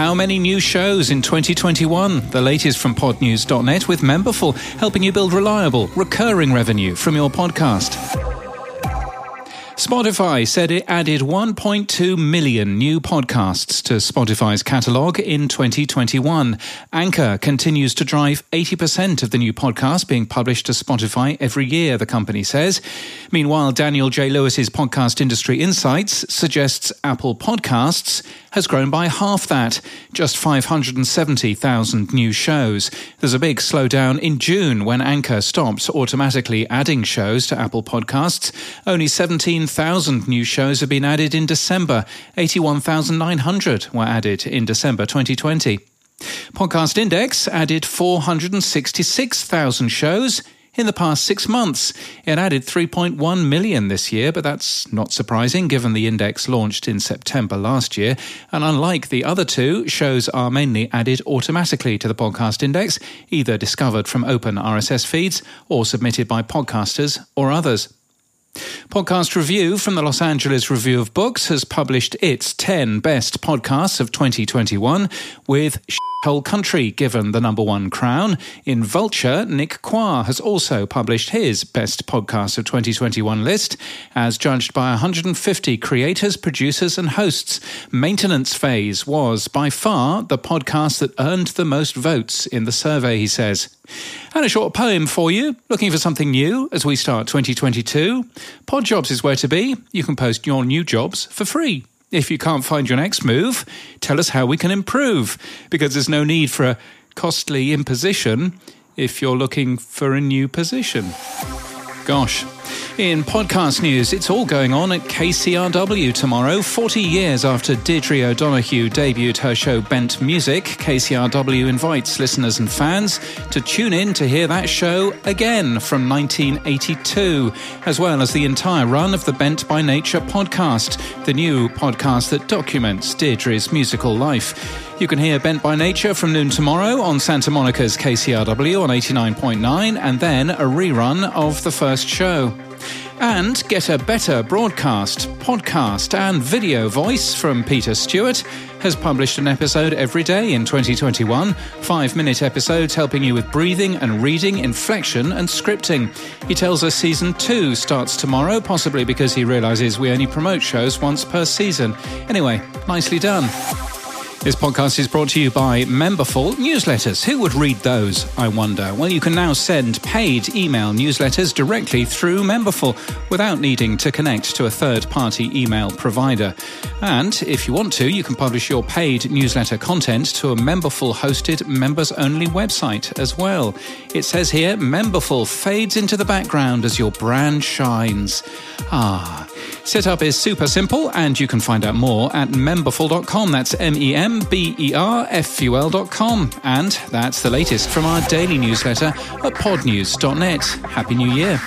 How many new shows in 2021? The latest from podnews.net with Memberful, helping you build reliable, recurring revenue from your podcast. Spotify said it added 1.2 million new podcasts to Spotify's catalogue in 2021. Anchor continues to drive 80% of the new podcasts being published to Spotify every year, the company says. Meanwhile, Daniel J. Lewis's podcast Industry Insights suggests Apple Podcasts has grown by half that, just 570,000 new shows. There's a big slowdown in June when Anchor stops automatically adding shows to Apple Podcasts. Only 17,000 new shows have been added in December. 81,900 were added in December 2020. Podcast Index added 466,000 shows in the past 6 months. It added 3.1 million this year, but that's not surprising given the index launched in September last year. And unlike the other two, shows are mainly added automatically to the Podcast Index, either discovered from open RSS feeds or submitted by podcasters or others. Podcast Review from the Los Angeles Review of Books has published its 10 best podcasts of 2021, with Whole Country given the number one crown. In Vulture, Nick Quah has also published his best podcasts of 2021 list, as judged by 150 creators, producers and hosts. Maintenance Phase was by far the podcast that earned the most votes in the survey, he says. And a short poem for you, looking for something new as we start 2022. Podjobs is where to be. You can post your new jobs for free. If you can't find your next move, tell us how we can improve, because there's no need for a costly imposition if you're looking for a new position. Gosh. In podcast news, it's all going on at KCRW tomorrow. 40 years after Deirdre O'Donoghue debuted her show Bent Music, KCRW invites listeners and fans to tune in to hear that show again from 1982, as well as the entire run of the Bent by Nature podcast, the new podcast that documents Deirdre's musical life. You can hear Bent by Nature from noon tomorrow on Santa Monica's KCRW on 89.9, and then a rerun of the first show. And get a better broadcast, podcast and video voice from Peter Stewart. Has published an episode every day in 2021. 5-minute episodes helping you with breathing and reading, inflection and scripting. He tells us season 2 starts tomorrow, possibly because he realises we only promote shows once per season. Anyway, nicely done. This podcast is brought to you by Memberful newsletters. Who would read those, I wonder? Well, you can now send paid email newsletters directly through Memberful without needing to connect to a third-party email provider. And if you want to, you can publish your paid newsletter content to a Memberful-hosted, members-only website as well. It says here, Memberful fades into the background as your brand shines. Ah. Setup is super simple, and you can find out more at memberful.com. That's memberful.com. And that's the latest from our daily newsletter at podnews.net. Happy New Year.